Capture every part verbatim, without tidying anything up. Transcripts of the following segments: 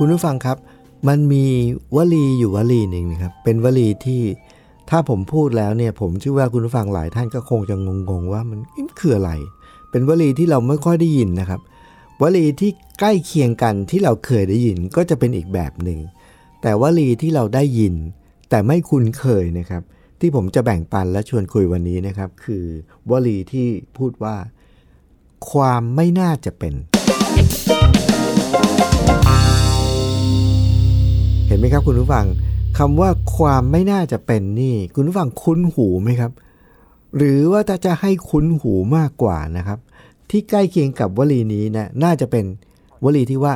คุณผู้ฟังครับมันมีวลีอยู่วลีหนึ่งนะครับเป็นวลีที่ถ้าผมพูดแล้วเนี่ยผมเชื่อว่าคุณผู้ฟังหลายท่านก็คงจะงงๆว่ามันคืออะไรเป็นวลีที่เราไม่ค่อยได้ยินนะครับวลีที่ใกล้เคียงกันที่เราเคยได้ยินก็จะเป็นอีกแบบหนึ่งแต่วลีที่เราได้ยินแต่ไม่คุ้นเคยนะครับที่ผมจะแบ่งปันและชวนคุยวันนี้นะครับคือวลีที่พูดว่าความไม่น่าจะเป็นเห็นไหมครับคุณผู้ฟังคำว่าความไม่น่าจะเป็นนี่คุณผู้ฟังคุ้นหูไหมครับหรือว่าถ้าจะให้คุ้นหูมากกว่านะครับที่ใกล้เคียงกับวลีนี้นะน่าจะเป็นวลีที่ว่า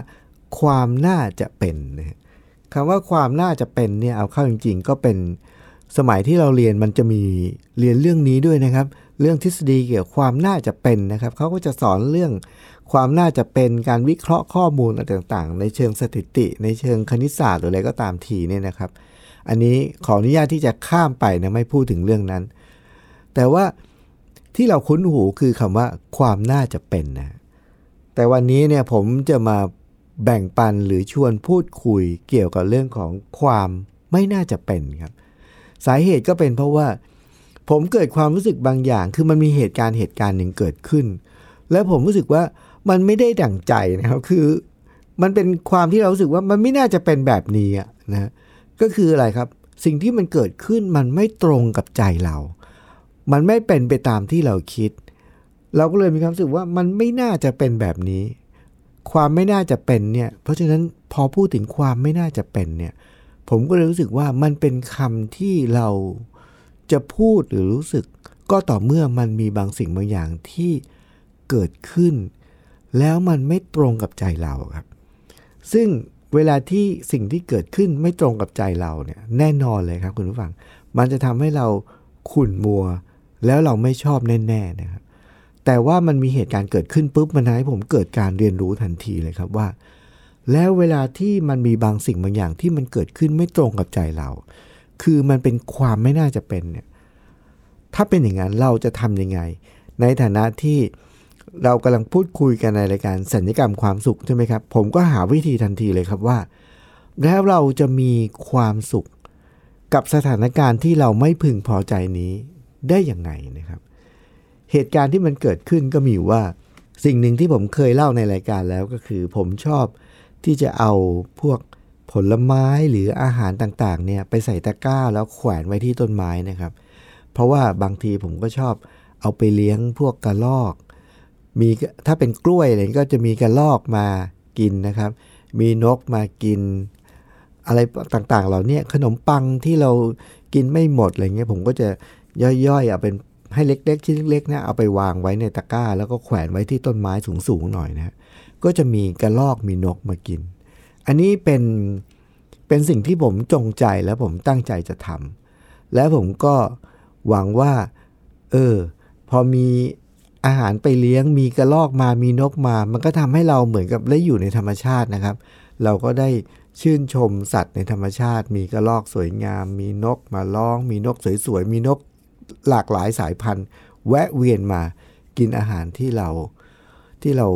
ความน่าจะเป็นนะคำว่าความน่าจะเป็นเนี่ยเอาเข้าจริงๆก็เป็นสมัยที่เราเรียนมันจะมีเรียนเรื่องนี้ด้วยนะครับเรื่องทฤษฎีเกี่ยวกับความน่าจะเป็นนะครับเขาก็จะสอนเรื่องความน่าจะเป็นการวิเคราะห์ข้อมูลอะไรต่างๆในเชิงสถิติในเชิงคณิตศาสตร์หรืออะไรก็ตามทีเนี่ยนะครับอันนี้ขออนุญาตที่จะข้ามไปนะไม่พูดถึงเรื่องนั้นแต่ว่าที่เราคุ้นหูคือคำว่าความน่าจะเป็นนะแต่วันนี้เนี่ยผมจะมาแบ่งปันหรือชวนพูดคุยเกี่ยวกับเรื่องของความไม่น่าจะเป็นครับสาเหตุก็เป็นเพราะว่าผมเกิดความรู้สึกบางอย่างคือมันมีเหตุการณ์เหตุการณ์หนึ่งเกิดขึ้นแล้วผมรู้สึกว่ามันไม่ได้ดั่งใจนะครับคือมันเป็นความที่เรารู้สึกว่ามันไม่น่าจะเป็นแบบนี้นะก็คืออะไรครับสิ่งที่มันเกิดขึ้นมันไม่ตรงกับใจเรามันไม่เป็นไปตามที่เราคิดเราก็เลยมีความรู้สึกว่ามันไม่น่าจะเป็นแบบนี้ความไม่น่าจะเป็นเนี่ยเพราะฉะนั้นพอพูดถึงความไม่น่าจะเป็นเนี่ยผมก็เลยรู้สึกว่ามันเป็นคำที่เราจะพูดหรือรู้สึกก็ต่อเมื่อมันมีบางสิ่งบางอย่างที่เกิดขึ้นแล้วมันไม่ตรงกับใจเราครับซึ่งเวลาที่สิ่งที่เกิดขึ้นไม่ตรงกับใจเราเนี่ยแน่นอนเลยครับคุณผู้ฟังมันจะทำให้เราขุ่นมัวแล้วเราไม่ชอบแน่ๆนะครับแต่ว่ามันมีเหตุการณ์เกิดขึ้นปุ๊บมันทำให้ผมเกิดการเรียนรู้ทันทีเลยครับว่าแล้วเวลาที่มันมีบางสิ่งบางอย่างที่มันเกิดขึ้นไม่ตรงกับใจเราคือมันเป็นความไม่น่าจะเป็นเนี่ยถ้าเป็นอย่างนั้นเราจะทำยังไงในฐานะที่เรากำลังพูดคุยกันในรายการสัญญกรรมความสุขใช่ไหมครับผมก็หาวิธีทันทีเลยครับว่าแล้วเราจะมีความสุขกับสถานการณ์ที่เราไม่พึงพอใจนี้ได้ยังไงนะครับเหตุการณ์ที่มันเกิดขึ้นก็มีว่าสิ่งหนึ่งที่ผมเคยเล่าในรายการแล้วก็คือผมชอบที่จะเอาพวกผลไม้หรืออาหารต่างๆเนี่ยไปใส่ตะกร้าแล้วแขวนไว้ที่ต้นไม้นะครับเพราะว่าบางทีผมก็ชอบเอาไปเลี้ยงพวกกระรอกมีถ้าเป็นกล้วยอะไรก็จะมีกระรอกมากินนะครับมีนกมากินอะไรต่างๆเหล่านี้ขนมปังที่เรากินไม่หมดอะไรเงี้ยผมก็จะย่อยๆเอาเป็นให้เล็กๆชิ้นเล็กๆนะเอาไปวางไว้ในตะกร้าแล้วก็แขวนไว้ที่ต้นไม้สูงๆหน่อยนะก็จะมีกระรอกมีนกมากินอันนี้เป็นเป็นสิ่งที่ผมจงใจและผมตั้งใจจะทำและผมก็หวังว่าเออพอมีอาหารไปเลี้ยงมีกระรอกมามีนกมามันก็ทำให้เราเหมือนกับได้อยู่ในธรรมชาตินะครับเราก็ได้ชื่นชมสัตว์ในธรรมชาติมีกระรอกสวยงามมีนกมาร้องมีนกสวยๆมีนกหลากหลายสายพันธุ์แวะเวียนมากินอาหารที่เราที่เรา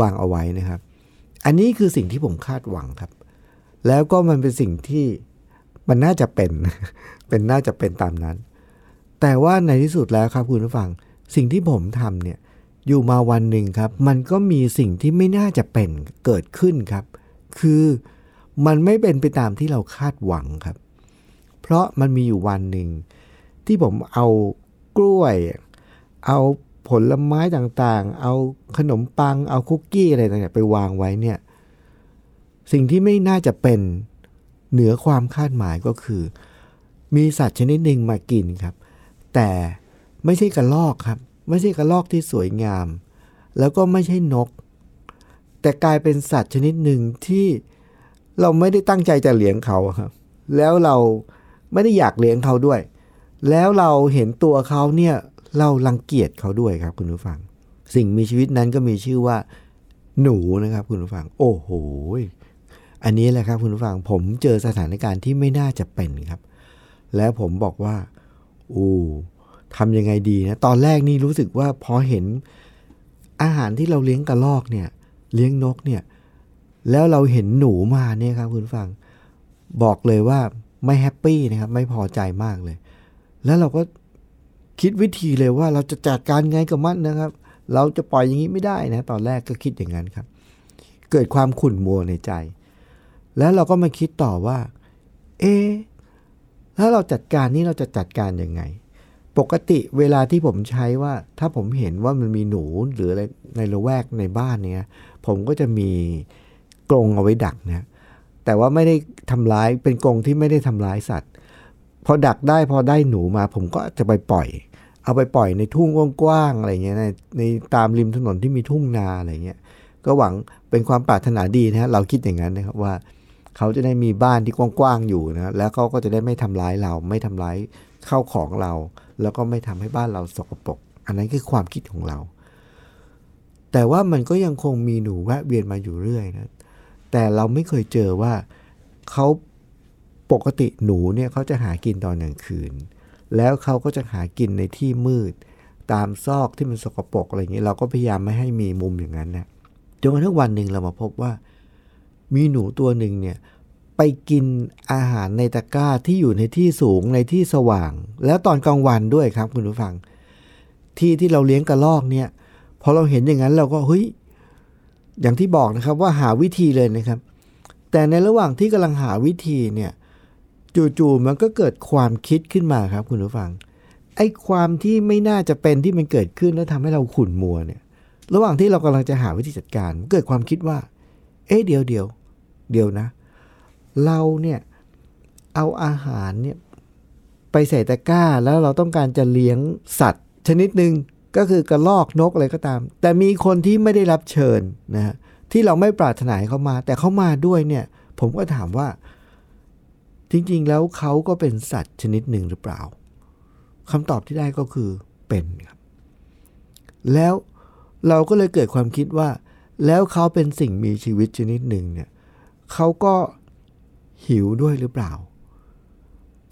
วางเอาไว้นะครับอันนี้คือสิ่งที่ผมคาดหวังครับแล้วก็มันเป็นสิ่งที่มันน่าจะเป็นเป็นน่าจะเป็นตามนั้นแต่ว่าในที่สุดแล้วครับคุณผู้ฟังสิ่งที่ผมทำเนี่ยอยู่มาวันหนึ่งครับมันก็มีสิ่งที่ไม่น่าจะเป็นเกิดขึ้นครับคือมันไม่เป็นไปตามที่เราคาดหวังครับเพราะมันมีอยู่วันหนึ่งที่ผมเอากล้วยเอาผลไม้ต่างๆเอาขนมปังเอาคุกกี้อะไรต่างๆไปวางไว้เนี่ยสิ่งที่ไม่น่าจะเป็นเหนือความคาดหมายก็คือมีสัตว์ชนิดหนึ่งมากินครับ แต่ไม่ใช่กระรอกครับไม่ใช่กระรอกที่สวยงามแล้วก็ไม่ใช่นกแต่กลายเป็นสัตว์ชนิดหนึ่งที่เราไม่ได้ตั้งใจจะเลี้ยงเขาครับแล้วเราไม่ได้อยากเลี้ยงเขาด้วยแล้วเราเห็นตัวเขาเนี่ยเรารังเกียจเขาด้วยครับคุณผู้ฟังสิ่งมีชีวิตนั้นก็มีชื่อว่าหนูนะครับคุณผู้ฟังโอ้โหอันนี้แหละครับคุณผู้ฟังผมเจอสถานการณ์ที่ไม่น่าจะเป็นครับแล้วผมบอกว่าโอ้ทำยังไงดีนะตอนแรกนี่รู้สึกว่าพอเห็นอาหารที่เราเลี้ยงกระรอกเนี่ยเลี้ยงนกเนี่ยแล้วเราเห็นหนูมาเนี่ยครับคุณผู้ฟังบอกเลยว่าไม่แฮปปี้นะครับไม่พอใจมากเลยแล้วเราก็คิดวิธีเลยว่าเราจะจัดการไงกับมันนะครับเราจะปล่อยอย่างนี้ไม่ได้นะตอนแรกก็คิดอย่างนั้นครับเกิดความขุ่นมัวในใจแล้วเราก็มาคิดต่อว่าเอ๊ะถ้าเราจัดการนี่เราจะจัดการยังไงปกติเวลาที่ผมใช้ว่าถ้าผมเห็นว่ามันมีหนูหรืออะไรในละแวกในบ้านเนี่ยผมก็จะมีกรงเอาไว้ดักนะแต่ว่าไม่ได้ทำร้ายเป็นกรงที่ไม่ได้ทำร้ายสัตว์พอดักได้พอได้หนูมาผมก็จะไปปล่อยเอาไปปล่อยในทุ่งกว้างๆอะไรเงี้ยในในตามริมถนนที่มีทุ่งนาอะไรเงี้ยก็หวังเป็นความปรารถนาดีนะฮะเราคิดอย่างนั้นนะครับว่าเขาจะได้มีบ้านที่กว้างๆอยู่นะแล้วเขาก็จะได้ไม่ทำร้ายเราไม่ทำร้ายข้าวของเราแล้วก็ไม่ทำให้บ้านเราสกปรกอันนั้นคือความคิดของเราแต่ว่ามันก็ยังคงมีหนูแวะเวียนมาอยู่เรื่อยนะแต่เราไม่เคยเจอว่าเขาปกติหนูเนี่ยเขาจะหากินตอนกลางคืนแล้วเขาก็จะหากินในที่มืดตามซอกที่มันสกปรกอะไรอย่างนี้เราก็พยายามไม่ให้มีมุมอย่างนั้นนะจนกระทั่งวันหนึ่งเรามาพบว่ามีหนูตัวหนึ่งเนี่ยไปกินอาหารในตะกร้าที่อยู่ในที่สูงในที่สว่างแล้วตอนกลางวันด้วยครับคุณผู้ฟังที่ที่เราเลี้ยงกระรอกเนี่ยพอเราเห็นอย่างนั้นเราก็เฮ้ยอย่างที่บอกนะครับว่าหาวิธีเลยนะครับแต่ในระหว่างที่กำลังหาวิธีเนี่ยจู่ๆมันก็เกิดความคิดขึ้นมาครับคุณผู้ฟังไอ้ความที่ไม่น่าจะเป็นที่มันเกิดขึ้นแล้วทำให้เราขุ่นมัวเนี่ยระหว่างที่เรากำลังจะหาวิธีจัดการเกิดความคิดว่าเอ๊ะเดี๋ยวเดี๋ยวเดี๋ยวนะเราเนี่ยเอาอาหารเนี่ยไปใส่ตะกร้าแล้วเราต้องการจะเลี้ยงสัตว์ชนิดนึงก็คือกระรอกนกอะไรก็ตามแต่มีคนที่ไม่ได้รับเชิญนะฮะที่เราไม่ปรารถนาให้เขามาแต่เขามาด้วยเนี่ยผมก็ถามว่าจริงๆแล้วเขาก็เป็นสัตว์ชนิดหนึ่งหรือเปล่าคำตอบที่ได้ก็คือเป็นครับแล้วเราก็เลยเกิดความคิดว่าแล้วเขาเป็นสิ่งมีชีวิตชนิดหนึ่งเนี่ยเขาก็หิวด้วยหรือเปล่า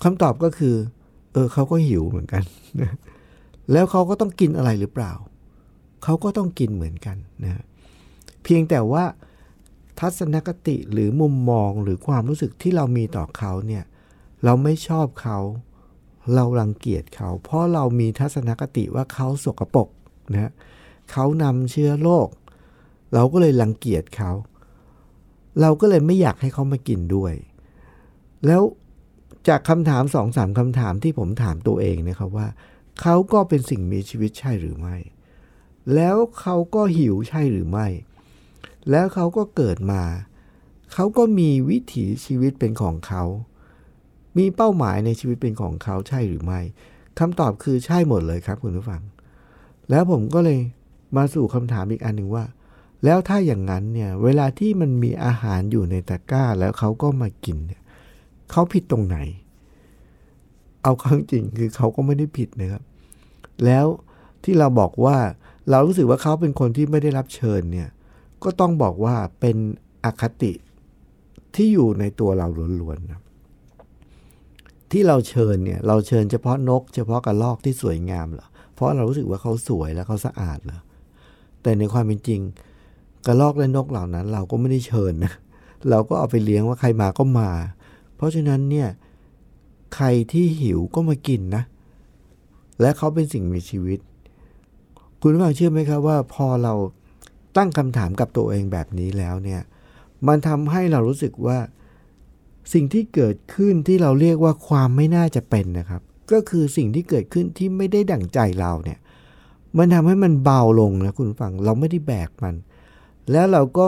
คำตอบก็คือเออเขาก็หิวเหมือนกัน แล้วเขาก็ต้องกินอะไรหรือเปล่าเขาก็ต้องกินเหมือนกันนะเพียงแต่ว่าทัศนคติหรือมุมมองหรือความรู้สึกที่เรามีต่อเขาเนี่ยเราไม่ชอบเขาเรารังเกียจเขาเพราะเรามีทัศนคติว่าเขาสกปรกนะเขานำเชื้อโรคเราก็เลยรังเกียจเขาเราก็เลยไม่อยากให้เขามากินด้วยแล้วจากคำถาม สองถึงสาม คำถามที่ผมถามตัวเองนะครับว่าเขาก็เป็นสิ่งมีชีวิตใช่หรือไม่แล้วเขาก็หิวใช่หรือไม่แล้วเขาก็เกิดมาเขาก็มีวิถีชีวิตเป็นของเขามีเป้าหมายในชีวิตเป็นของเขาใช่หรือไม่คำตอบคือใช่หมดเลยครับคุณผู้ฟังแล้วผมก็เลยมาสู่คำถามอีกอันหนึ่งว่าแล้วถ้าอย่างนั้นเนี่ยเวลาที่มันมีอาหารอยู่ในตะกร้าแล้วเขาก็มากินเนี่ยเขาผิดตรงไหนเอาความจริงคือเขาก็ไม่ได้ผิดนะครับแล้วที่เราบอกว่าเรารู้สึกว่าเขาเป็นคนที่ไม่ได้รับเชิญเนี่ยก็ต้องบอกว่าเป็นอคติที่อยู่ในตัวเราล้วนๆนะที่เราเชิญเนี่ยเราเชิญเฉพาะนกเฉพาะกระรอกที่สวยงามเหรอเพราะเรารู้สึกว่าเขาสวยและเขาสะอาดเหรอแต่ในความเป็นจริงกระรอกและนกเหล่านั้นเราก็ไม่ได้เชิญนะเราก็เอาไปเลี้ยงว่าใครมาก็มาเพราะฉะนั้นเนี่ยใครที่หิวก็มากินนะและเขาเป็นสิ่งมีชีวิตคุณผู้ฟังเชื่อไหมครับว่าพอเราตั้งคำถามกับตัวเองแบบนี้แล้วเนี่ยมันทำให้เรารู้สึกว่าสิ่งที่เกิดขึ้นที่เราเรียกว่าความไม่น่าจะเป็นนะครับก็คือสิ่งที่เกิดขึ้นที่ไม่ได้ดั่งใจเราเนี่ยมันทำให้มันเบาลงนะคุณผู้ฟังเราไม่ได้แบกมันแล้วเราก็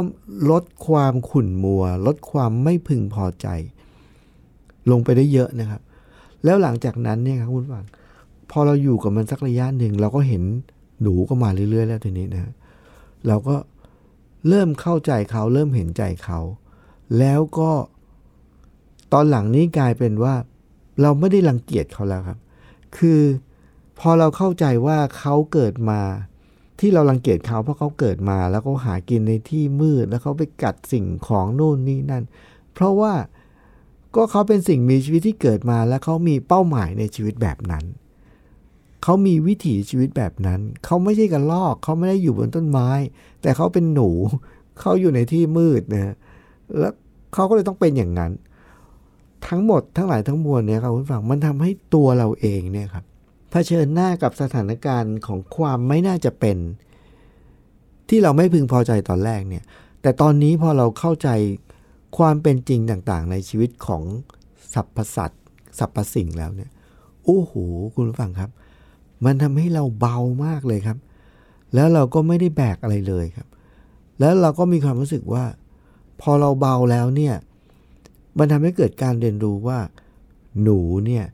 ลดความขุ่นมัวลดความไม่พึงพอใจลงไปได้เยอะนะครับแล้วหลังจากนั้นเนี่ยครับคุณผู้ฟัง พอเราอยู่กับมันสักระยะหนึ่งเราก็เห็นหนูก็มาเรื่อยๆแล้วทีนี้นะเราก็เริ่มเข้าใจเขาเริ่มเห็นใจเขาแล้วก็ตอนหลังนี้กลายเป็นว่าเราไม่ได้รังเกียจเขาแล้วครับคือพอเราเข้าใจว่าเขาเกิดมาที่เรารังเกียจเขาเพราะเขาเกิดมาแล้วเขาหากินในที่มืดแล้วเขาไปกัดสิ่งของโน่นนี่นั่นเพราะว่าก็เขาเป็นสิ่งมีชีวิตที่เกิดมาและเขามีเป้าหมายในชีวิตแบบนั้นเขามีวิถีชีวิตแบบนั้นเขาไม่ใช่กระรอกเขาไม่ได้อยู่บนต้นไม้แต่เขาเป็นหนูเขาอยู่ในที่มืดนะแล้วเขาก็เลยต้องเป็นอย่างนั้นทั้งหมดทั้งหลายทั้งมวลเนี่ยครับคุณผู้ฟังมันทำให้ตัวเราเองเนี่ยครับเผชิญหน้ากับสถานการณ์ของความไม่น่าจะเป็นที่เราไม่พึงพอใจตอนแรกเนี่ยแต่ตอนนี้พอเราเข้าใจความเป็นจริงต่างๆในชีวิตของสรรพสัตว์สรรพสิ่งแล้วเนี่ยโอ้โหคุณผู้ฟังครับมันทำให้เราเบามากเลยครับแล้วเราก็ไม่ได้แบกอะไรเลยครับแล้วเราก็มีความรู้สึกว่าพอเราเบาแล้วเนี่ยมันทำให้เกิดการเรียนรู้ว่าหนูเนี่ย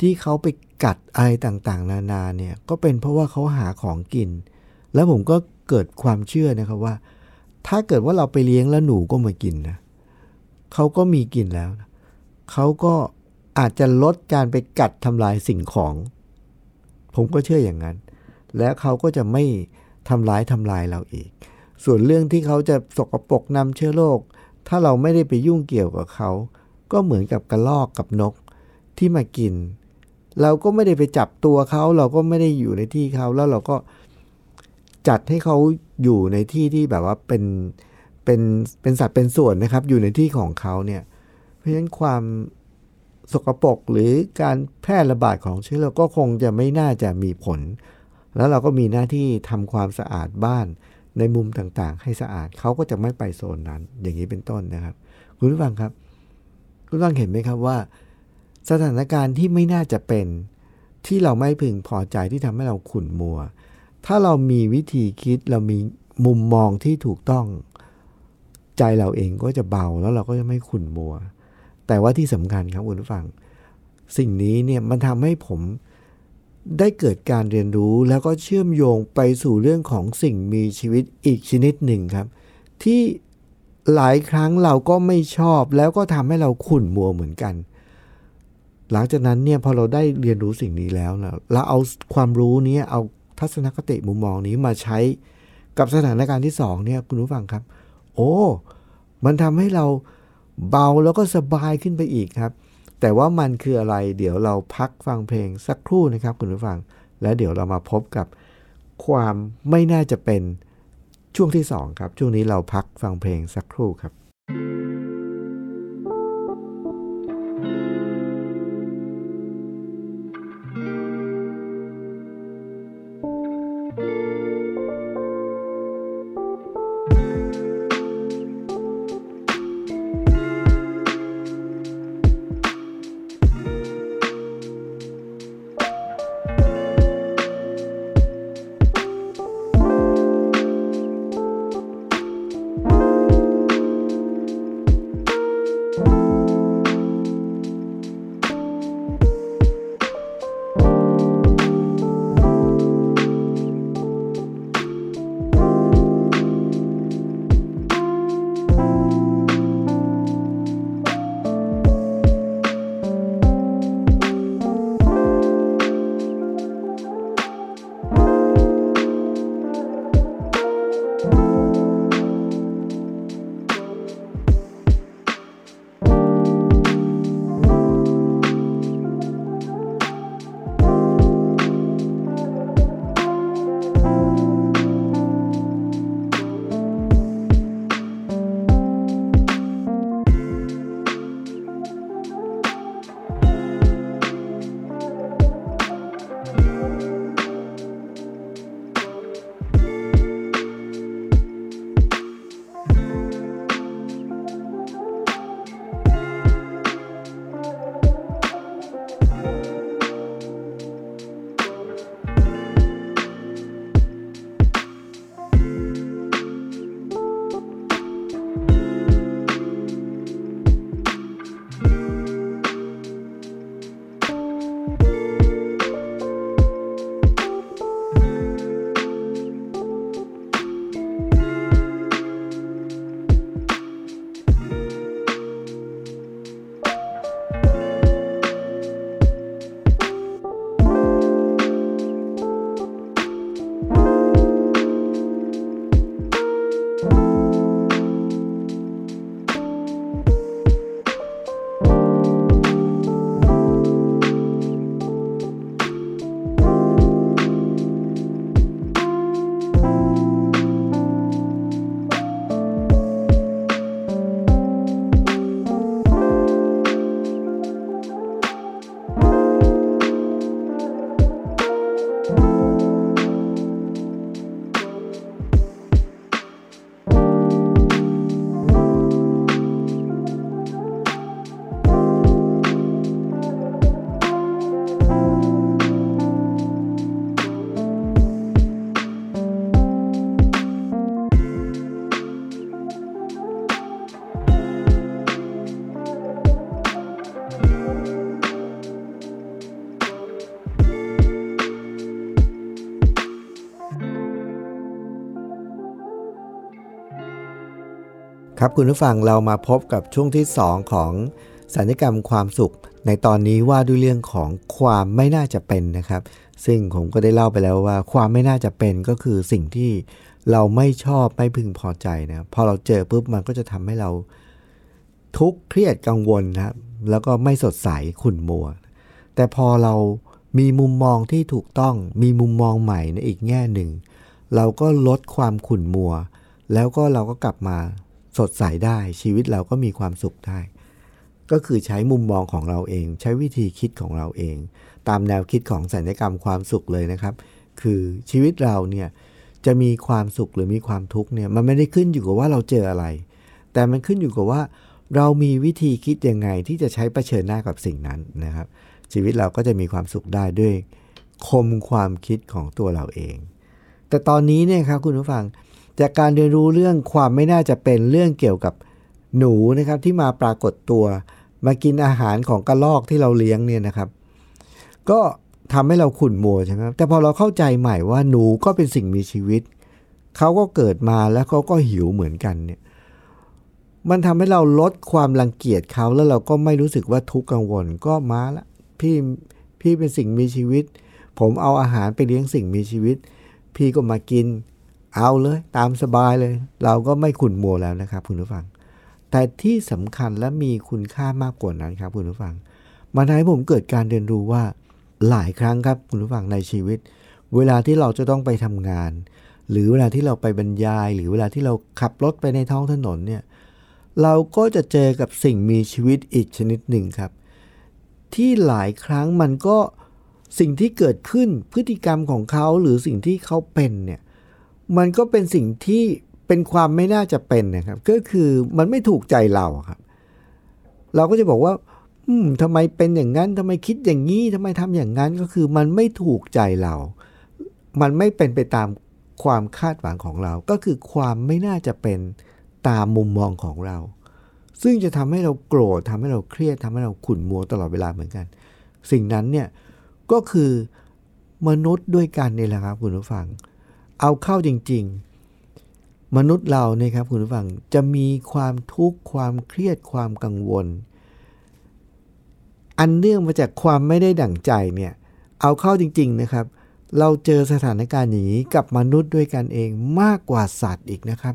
ที่เขาไปกัดอะไรต่างๆนานาเนี่ยก็เป็นเพราะว่าเขาหาของกินแล้วผมก็เกิดความเชื่อนะครับว่าถ้าเกิดว่าเราไปเลี้ยงแล้วหนูก็มากินนะเขาก็มีกินแล้วเขาก็อาจจะลดการไปกัดทำลายสิ่งของผมก็เชื่ออย่างนั้นและเขาก็จะไม่ทำร้ายทำลายเราอีกส่วนเรื่องที่เขาจะสกปรกนำเชื้อโรคถ้าเราไม่ได้ไปยุ่งเกี่ยวกับเขาก็เหมือนกับกระรอกกับนกที่มากินเราก็ไม่ได้ไปจับตัวเขาเราก็ไม่ได้อยู่ในที่เขาแล้วเราก็จัดให้เขาอยู่ในที่ที่แบบว่าเป็นเป็นเป็นสัตว์เป็นส่วนนะครับอยู่ในที่ของเขาเนี่ยเพราะฉะนั้นความสกปรกหรือการแพร่ระบาดของเชื้อโรคก็คงจะไม่น่าจะมีผลแล้วเราก็มีหน้าที่ทำความสะอาดบ้านในมุมต่างๆให้สะอาดเขาก็จะไม่ไปโซนนั้นอย่างนี้เป็นต้นนะครับคุณผู้ฟังครับคุณผู้ฟังเห็นไหมครับว่าสถานการณ์ที่ไม่น่าจะเป็นที่เราไม่พึงพอใจที่ทำให้เราขุ่นมัวถ้าเรามีวิธีคิดเรามีมุมมองที่ถูกต้องใจเราเองก็จะเบาแล้วเราก็จะไม่ขุ่นมัวแต่ว่าที่สำคัญครับคุณผู้ฟังสิ่งนี้เนี่ยมันทำให้ผมได้เกิดการเรียนรู้แล้วก็เชื่อมโยงไปสู่เรื่องของสิ่งมีชีวิตอีกชนิดหนึ่งครับที่หลายครั้งเราก็ไม่ชอบแล้วก็ทำให้เราขุ่นมัวเหมือนกันหลังจากนั้นเนี่ยพอเราได้เรียนรู้สิ่งนี้แล้วเราเอาความรู้นี้เอาทัศนคติมุมมองนี้มาใช้กับสถานการณ์ที่สองเนี่ยคุณผู้ฟังครับโอ้มันทำให้เราเบาแล้วก็สบายขึ้นไปอีกครับแต่ว่ามันคืออะไรเดี๋ยวเราพักฟังเพลงสักครู่นะครับคุณผู้ฟังแล้วเดี๋ยวเรามาพบกับความไม่น่าจะเป็นช่วงที่สองครับช่วงนี้เราพักฟังเพลงสักครู่ครับ ครับคุณผู้ฟังเรามาพบกับช่วงที่สองของสัญญกรรมความสุขในตอนนี้ว่าด้วยเรื่องของความไม่น่าจะเป็นนะครับซึ่งผมก็ได้เล่าไปแล้วว่าความไม่น่าจะเป็นก็คือสิ่งที่เราไม่ชอบไม่พึงพอใจนะพอเราเจอปุ๊บมันก็จะทำให้เราทุกข์เครียดกังวลนะแล้วก็ไม่สดใสขุ่นมัวแต่พอเรามีมุมมองที่ถูกต้องมีมุมมองใหม่ในอีกแง่หนึ่งเราก็ลดความขุ่นมัวแล้วก็เราก็กลับมาสดใสได้ชีวิตเราก็มีความสุขได้ก็คือใช้มุมมองของเราเองใช้วิธีคิดของเราเองตามแนวคิดของสัญญกรรมความสุขเลยนะครับคือชีวิตเราเนี่ยจะมีความสุขหรือมีความทุกข์เนี่ยมันไม่ได้ขึ้นอยู่กับว่าเราเจออะไรแต่มันขึ้นอยู่กับว่าเรามีวิธีคิดยังไงที่จะใช้เผชิญหน้ากับสิ่งนั้นนะครับชีวิตเราก็จะมีความสุขได้ด้วยคมความคิดของตัวเราเองแต่ตอนนี้เนี่ยครับคุณผู้ฟังจากการเรียนรู้เรื่องความไม่น่าจะเป็นเรื่องเกี่ยวกับหนูนะครับที่มาปรากฏตัวมากินอาหารของกระรอกที่เราเลี้ยงเนี่ยนะครับก็ทำให้เราขุ่นมัวใช่ไหมแต่พอเราเข้าใจใหม่ว่าหนูก็เป็นสิ่งมีชีวิตเขาก็เกิดมาแล้วเขาก็หิวเหมือนกันเนี่ยมันทำให้เราลดความรังเกียจเขาแล้วเราก็ไม่รู้สึกว่าทุกข์กังวลก็มาละพี่พี่เป็นสิ่งมีชีวิตผมเอาอาหารไปเลี้ยงสิ่งมีชีวิตพี่ก็มากินเอาเลยตามสบายเลยเราก็ไม่ขุ่นมัวแล้วนะครับคุณผู้ฟังแต่ที่สำคัญและมีคุณค่ามากกว่านั้นครับคุณผู้ฟังมันทำให้ผมเกิดการเรียนรู้ว่าหลายครั้งครับคุณผู้ฟังในชีวิตเวลาที่เราจะต้องไปทำงานหรือเวลาที่เราไปบรรยายหรือเวลาที่เราขับรถไปในท้องถนนเนี่ยเราก็จะเจอกับสิ่งมีชีวิตอีกชนิดหนึ่งครับที่หลายครั้งมันก็สิ่งที่เกิดขึ้นพฤติกรรมของเขาหรือสิ่งที่เขาเป็นเนี่ยมันก็เป็นสิ่งที่เป็นความไม่น่าจะเป็นนะครับก็คือมันไม่ถูกใจเราครับเราก็จะบอกว่าอืมทำไมเป็นอย่างนั้นทำไมคิดอย่างนี้ทำไมทำอย่างนั้นก็คือมันไม่ถูกใจเรามันไม่เป็นไปตามความคาดหวังของเราก็คือความไม่น่าจะเป็นตามมุมมองของเราซึ่งจะทำให้เราโกรธทำให้เราเครียดทำให้เราขุ่นมัวตลอดเวลาเหมือนกันสิ่งนั้นเนี่ยก็คือมนุษย์ด้วยกันนี่แหละครับคุณผู้ฟังเอาเข้าจริงๆมนุษย์เราเนี่ยครับคุณผู้ฟังจะมีความทุกข์ความเครียดความกังวลอันเนื่องมาจากความไม่ได้ดั่งใจเนี่ยเอาเข้าจริงๆนะครับเราเจอสถานการณ์อย่างนี้กับมนุษย์ด้วยกันเองมากกว่าสัตว์อีกนะครับ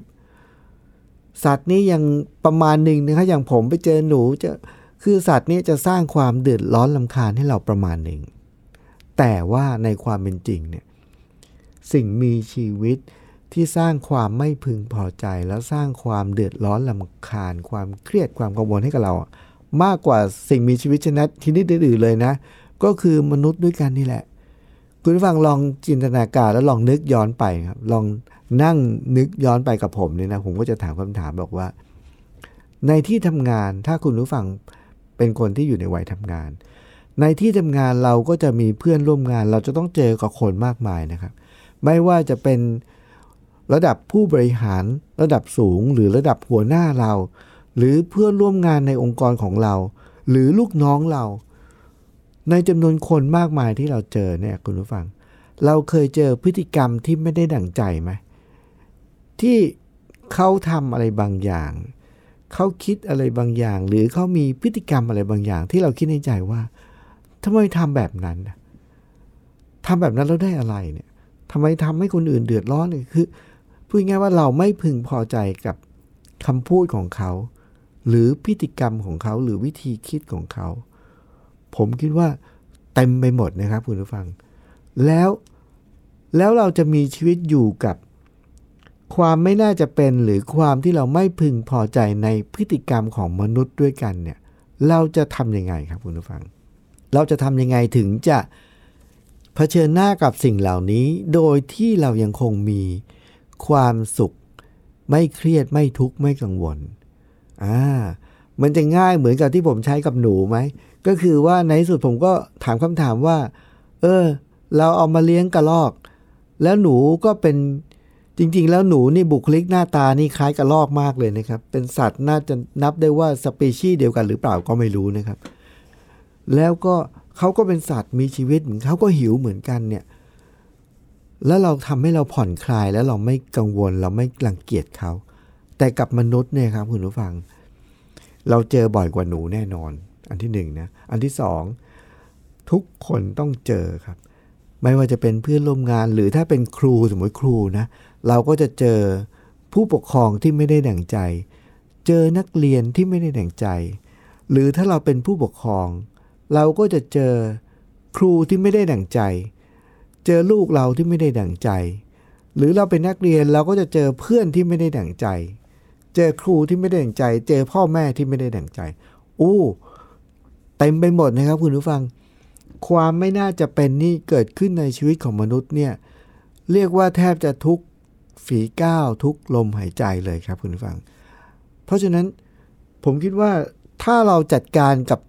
สัตว์นี่ยังประมาณหนึ่งนะครับอย่างผมไปเจอหนูจะคือสัตว์นี่จะสร้างความเดือดร้อนรำคาญให้เราประมาณหนึ่งแต่ว่าในความเป็นจริงเนี่ยสิ่งมีชีวิตที่สร้างความไม่พึงพอใจแล้วสร้างความเดือดร้อนรำคาญความเครียดความกังวลให้กับเรามากกว่าสิ่งมีชีวิตชนิดชนิดอื่นๆเลยนะก็คือมนุษย์ด้วยกันนี่แหละคุณผู้ฟังลองจินตนาการแล้วลองนึกย้อนไปครับลองนั่งนึกย้อนไปกับผมเนี่ยนะผมก็จะถามคำถามบอกว่าในที่ทำงานถ้าคุณผู้ฟังเป็นคนที่อยู่ในวัยทำงานในที่ทำงานเราก็จะมีเพื่อนร่วมงานเราจะต้องเจอกับคนมากมายนะครับไม่ว่าจะเป็นระดับผู้บริหารระดับสูงหรือระดับหัวหน้าเราหรือเพื่อนร่วมงานในองค์กรของเราหรือลูกน้องเราในจำนวนคนมากมายที่เราเจอเนี่ยคุณผู้ฟังเราเคยเจอพฤติกรรมที่ไม่ได้ดั่งใจไหมที่เขาทำอะไรบางอย่างเขาคิดอะไรบางอย่างหรือเขามีพฤติกรรมอะไรบางอย่างที่เราคิดในใจว่าทำไมทำแบบนั้นทำแบบนั้นแล้วได้อะไรเนี่ยทำไมทำให้คนอื่นเดือดร้อนเนี่ยคือพูดง่ายว่าเราไม่พึงพอใจกับคำพูดของเขาหรือพฤติกรรมของเขาหรือวิธีคิดของเขาผมคิดว่าเต็มไปหมดนะครับคุณผู้ฟังแล้วแล้วเราจะมีชีวิตอยู่กับความไม่น่าจะเป็นหรือความที่เราไม่พึงพอใจในพฤติกรรมของมนุษย์ด้วยกันเนี่ยเราจะทำยังไงครับคุณผู้ฟังเราจะทำยังไงถึงจะเผชิญหน้ากับสิ่งเหล่านี้โดยที่เรายังคงมีความสุขไม่เครียดไม่ทุกข์ไม่กังวลอ่ามันจะง่ายเหมือนกับที่ผมใช้กับหนูไหมก็คือว่าในที่สุดผมก็ถามคำถามว่าเออเราเอามาเลี้ยงกระรอกแล้วหนูก็เป็นจริงๆแล้วหนูนี่บุคลิกหน้าตานี่คล้ายกระรอกมากเลยนะครับเป็นสัตว์น่าจะนับได้ว่าสปีชีส์เดียวกันหรือเปล่าก็ไม่รู้นะครับแล้วก็เขาก็เป็นสัตว์มีชีวิตเขาก็หิวเหมือนกันเนี่ยแล้วเราทำให้เราผ่อนคลายแล้วเราไม่กังวลเราไม่รังเกียจเขา แต่กับมนุษย์เนี่ยครับคุณผู้ฟังเราเจอบ่อยกว่าหนูแน่นอนอันที่หนึ่งนะอันที่สองทุกคนต้องเจอครับไม่ว่าจะเป็นเพื่อนร่วมงานหรือถ้าเป็นครูสมมติครูนะเราก็จะเจอผู้ปกครองที่ไม่ได้ดั่งใจเจอนักเรียนที่ไม่ได้ดั่งใจหรือถ้าเราเป็นผู้ปกครองเราก็จะเจอครูที่ไม่ได้ดั่งใจเจอลูกเราที่ไม่ได้ดั่งใจหรือเราเป็นนักเรียนเราก็จะเจอเพื่อนที่ไม่ได้ดั่งใจเจอครูที่ไม่ได้ดั่งใจเจอพ่อแม่ที่ไม่ได้ดั่งใจอู้เต็มไปหมดนะครับคุณผู้ฟังความไม่น่าจะเป็นนี่เกิดขึ้นในชีวิตของมนุษย์เนี่ยเรียกว่าแทบจะทุกฝีก้าวทุกลมหายใจเลยครับคุณผู้ฟังเพราะฉะนั้นผมคิดว่าถ้าเราจัดการกับ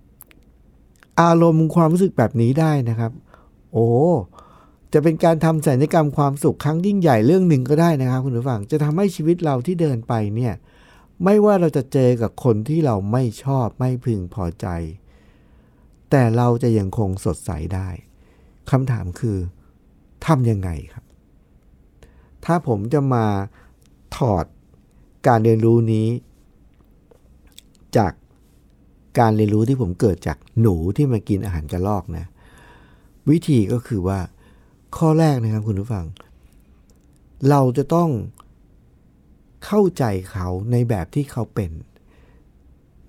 อารมณ์ความรู้สึกแบบนี้ได้นะครับโอ้จะเป็นการทำศัลยกรรมความสุขครั้งยิ่งใหญ่เรื่องหนึ่งก็ได้นะครับคุณผู้ฟังจะทำให้ชีวิตเราที่เดินไปเนี่ยไม่ว่าเราจะเจอกับคนที่เราไม่ชอบไม่พึงพอใจแต่เราจะยังคงสดใสได้คำถามคือทำยังไงครับถ้าผมจะมาถอดการเรียนรู้นี้จากการเรียนรู้ที่ผมเกิดจากหนูที่มากินอาหารกระรอกนะวิธีก็คือว่าข้อแรกนะครับคุณผู้ฟังเราจะต้องเข้าใจเขาในแบบที่เขาเป็น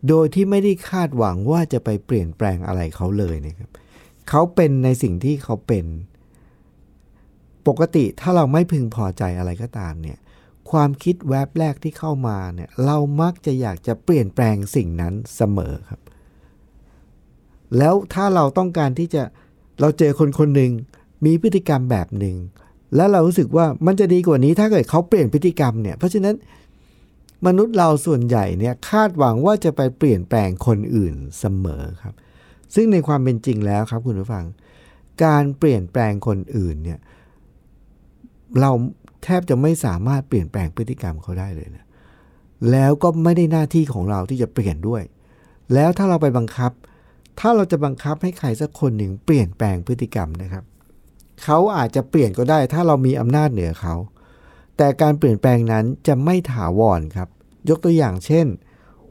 โดยที่ไม่ได้คาดหวังว่าจะไปเปลี่ยนแปลงอะไรเขาเลยนะครับเขาเป็นในสิ่งที่เขาเป็นปกติถ้าเราไม่พึงพอใจอะไรก็ตามเนี่ยความคิดแวบแรกที่เข้ามาเนี่ยเรามักจะอยากจะเปลี่ยนแปลงสิ่งนั้นเสมอครับแล้วถ้าเราต้องการที่จะเราเจอคนคนหนึ่งมีพฤติกรรมแบบหนึ่งแล้วเรารู้สึกว่ามันจะดีกว่านี้ถ้าเกิดเขาเปลี่ยนพฤติกรรมเนี่ยเพราะฉะนั้นมนุษย์เราส่วนใหญ่เนี่ยคาดหวังว่าจะไปเปลี่ยนแปลงคนอื่นเสมอครับซึ่งในความเป็นจริงแล้วครับคุณผู้ฟังการเปลี่ยนแปลงคนอื่นเนี่ยเราแทบจะไม่สามารถเปลี่ยนแปลงพฤติกรรมเขาได้เลยนะแล้วก็ไม่ได้หน้าที่ของเราที่จะเปลี่ยนด้วยแล้วถ้าเราไปบังคับถ้าเราจะบังคับให้ใครสักคนหนึ่งเปลี่ยนแปลงพฤติกรรมนะครับเขาอาจจะเปลี่ยนก็ได้ถ้าเรามีอำนาจเหนือเขาแต่การเปลี่ยนแปลงนั้นจะไม่ถาวรครับยกตัวอย่างเช่น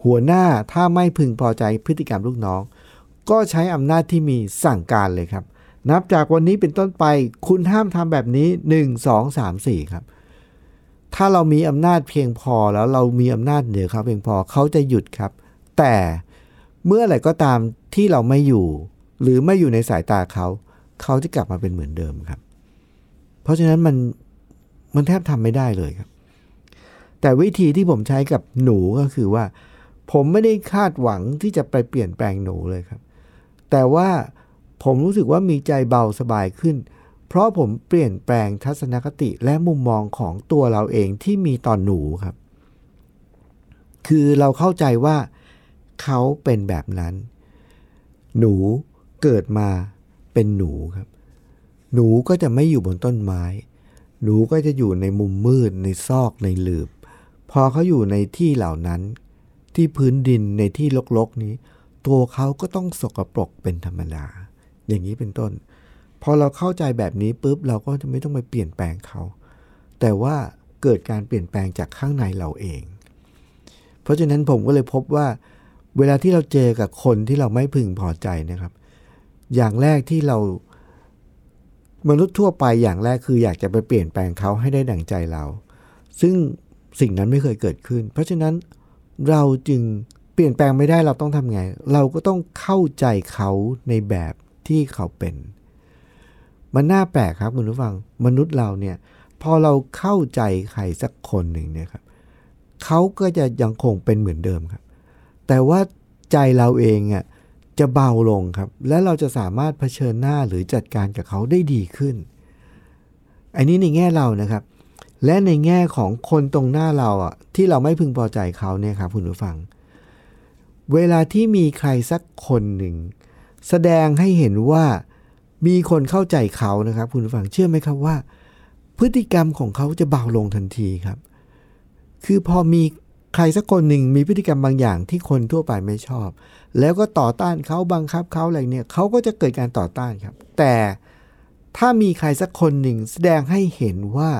หัวหน้าถ้าไม่พึงพอใจพฤติกรรมลูกน้องก็ใช้อำนาจที่มีสั่งการเลยครับนับจากวันนี้เป็นต้นไปคุณห้ามทำแบบนี้หนึ่ง สอง สาม สี่ครับถ้าเรามีอำนาจเพียงพอแล้วเรามีอำนาจเหนือเขาเพียงพอเขาจะหยุดครับแต่เมื่อไหร่ก็ตามที่เราไม่อยู่หรือไม่อยู่ในสายตาเขาเขาจะกลับมาเป็นเหมือนเดิมครับเพราะฉะนั้นมันมันแทบทำไม่ได้เลยครับแต่วิธีที่ผมใช้กับหนูก็คือว่าผมไม่ได้คาดหวังที่จะไปเปลี่ยนแปลงหนูเลยครับแต่ว่าผมรู้สึกว่ามีใจเบาสบายขึ้นเพราะผมเปลี่ยนแปลงทัศนคติและมุมมองของตัวเราเองที่มีต่อหนูครับคือเราเข้าใจว่าเขาเป็นแบบนั้นหนูเกิดมาเป็นหนูครับหนูก็จะไม่อยู่บนต้นไม้หนูก็จะอยู่ในมุมมืดในซอกในหลืบพอเขาอยู่ในที่เหล่านั้นที่พื้นดินในที่รกๆนี้ตัวเขาก็ต้องสกปรกเป็นธรรมดาอย่างนี้เป็นต้นพอเราเข้าใจแบบนี้ปุ๊บเราก็จะไม่ต้องไปเปลี่ยนแปลงเขาแต่ว่าเกิดการเปลี่ยนแปลงจากข้างในเราเองเพราะฉะนั้นผมก็เลยพบว่าเวลาที่เราเจอกับคนที่เราไม่พึงพอใจนะครับอย่างแรกที่เรามนุษย์ทั่วไปอย่างแรกคืออยากจะไปเปลี่ยนแปลงเขาให้ได้ดั่งใจเราซึ่งสิ่งนั้นไม่เคยเกิดขึ้นเพราะฉะนั้นเราจึงเปลี่ยนแปลงไม่ได้เราต้องทำไงเราก็ต้องเข้าใจเขาในแบบที่เขาเป็นมันน่าแปลกครับคุณผู้ฟังมนุษย์เราเนี่ยพอเราเข้าใจใครสักคนหนึ่งเนี่ยครับเขาก็จะยังคงเป็นเหมือนเดิมครับแต่ว่าใจเราเองอ่ะจะเบาลงครับและเราจะสามารถเผชิญหน้าหรือจัดการกับเขาได้ดีขึ้นอันนี้ในแง่เรานะครับและในแง่ของคนตรงหน้าเราอ่ะที่เราไม่พึงพอใจเขาเนี่ยครับคุณผู้ฟังเวลาที่มีใครสักคนหนึ่งแสดงให้เห็นว่ามีคนเข้าใจเขานะครับคุณผู้ฟังเชื่อไหมครับว่าพฤติกรรมของเขาจะเบาลงทันทีครับคือพอมีใครสักคนหนึ่งมีพฤติกรรมบางอย่างที่คนทั่วไปไม่ชอบแล้วก็ต่อต้านเขาบังคับเขาอะไรเนี่ยเขาก็จะเกิดการต่อต้านครับแต่ถ้ามีใครสักคนหนึ่งแสดงให้เห็นว่า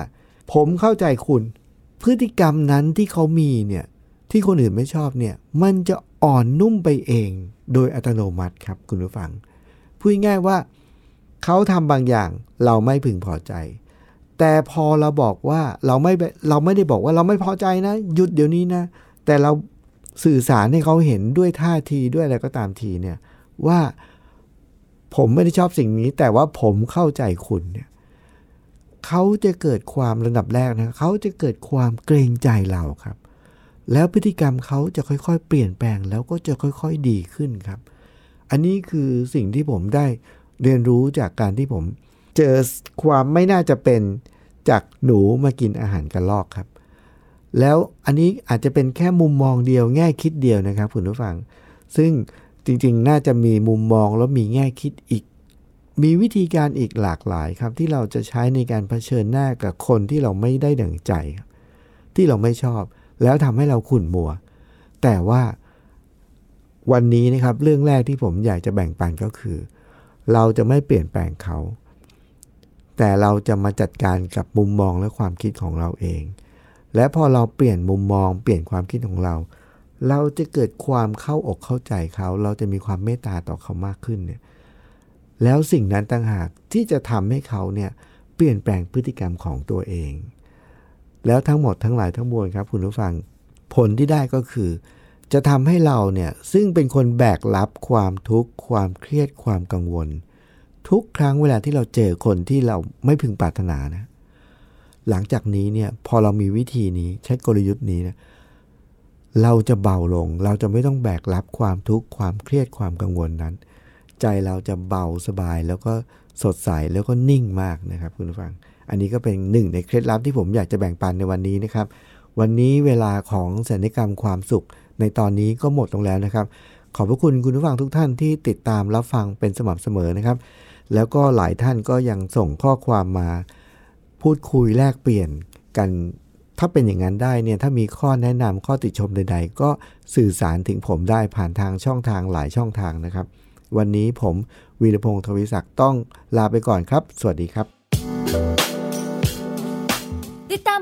ผมเข้าใจคุณ พฤติกรรมนั้นที่เขามีเนี่ยที่คนอื่นไม่ชอบเนี่ยมันจะอ่อนนุ่มไปเองโดยอัตโนมัติครับคุณผู้ฟังพูดง่ายว่าเขาทำบางอย่างเราไม่พึงพอใจแต่พอเราบอกว่าเราไม่เราไม่ได้บอกว่าเราไม่พอใจนะหยุดเดี๋ยวนี้นะแต่เราสื่อสารให้เขาเห็นด้วยท่าทีด้วยอะไรก็ตามทีเนี่ยว่าผมไม่ได้ชอบสิ่งนี้แต่ว่าผมเข้าใจคุณเนี่ยเขาจะเกิดความระดับแรกนะเขาจะเกิดความเกรงใจเราครับแล้วพฤติกรรมเขาจะค่อยๆเปลี่ยนแปลงแล้วก็จะค่อยๆดีขึ้นครับอันนี้คือสิ่งที่ผมได้เรียนรู้จากการที่ผมเจอความไม่น่าจะเป็นจากหนูมากินอาหารกระรอกครับแล้วอันนี้อาจจะเป็นแค่มุมมองเดียวแง่คิดเดียวนะครับคุณผู้ฟังซึ่งจริงๆน่าจะมีมุมมองแล้วมีแง่คิดอีกมีวิธีการอีกหลากหลายครับที่เราจะใช้ในการเผชิญหน้ากับคนที่เราไม่ได้ดั่งใจที่เราไม่ชอบแล้วทำให้เราขุ่นมัวแต่ว่าวันนี้นะครับเรื่องแรกที่ผมอยากจะแบ่งปันก็คือเราจะไม่เปลี่ยนแปลงเขาแต่เราจะมาจัดการกับมุมมองและความคิดของเราเองและพอเราเปลี่ยนมุมมองเปลี่ยนความคิดของเราเราจะเกิดความเข้าอกเข้าใจเขาเราจะมีความเมตตาต่อเขามากขึ้นเนี่ยแล้วสิ่งนั้นต่างหากที่จะทำให้เขาเนี่ยเปลี่ยนแปลงพฤติกรรมของตัวเองแล้วทั้งหมดทั้งหลายทั้งมวลครับคุณผู้ฟังผลที่ได้ก็คือจะทำให้เราเนี่ยซึ่งเป็นคนแบกรับความทุกข์ความเครียดความกังวลทุกครั้งเวลาที่เราเจอคนที่เราไม่พึงปรารถนานะหลังจากนี้เนี่ยพอเรามีวิธีนี้ใช้กลยุทธ์นี้นะเราจะเบาลงเราจะไม่ต้องแบกรับความทุกข์ความเครียดความกังวลนั้นใจเราจะเบาสบายแล้วก็สดใสแล้วก็นิ่งมากนะครับคุณผู้ฟังอันนี้ก็เป็นหนึ่งในเคล็ดลับที่ผมอยากจะแบ่งปันในวันนี้นะครับวันนี้เวลาของสัญญกรรมความสุขในตอนนี้ก็หมดลงแล้วนะครับขอบพระคุณคุณผู้ฟังทุกท่านที่ติดตามรับฟังเป็นสม่ำเสมอนะครับแล้วก็หลายท่านก็ยังส่งข้อความมาพูดคุยแลกเปลี่ยนกันถ้าเป็นอย่างนั้นได้เนี่ยถ้ามีข้อแนะนำข้อติชมใดๆก็สื่อสารถึงผมได้ผ่านทางช่องทางหลายช่องทางนะครับวันนี้ผมวีรพงษ์ทวีศักดิ์ต้องลาไปก่อนครับสวัสดีครับติดตาม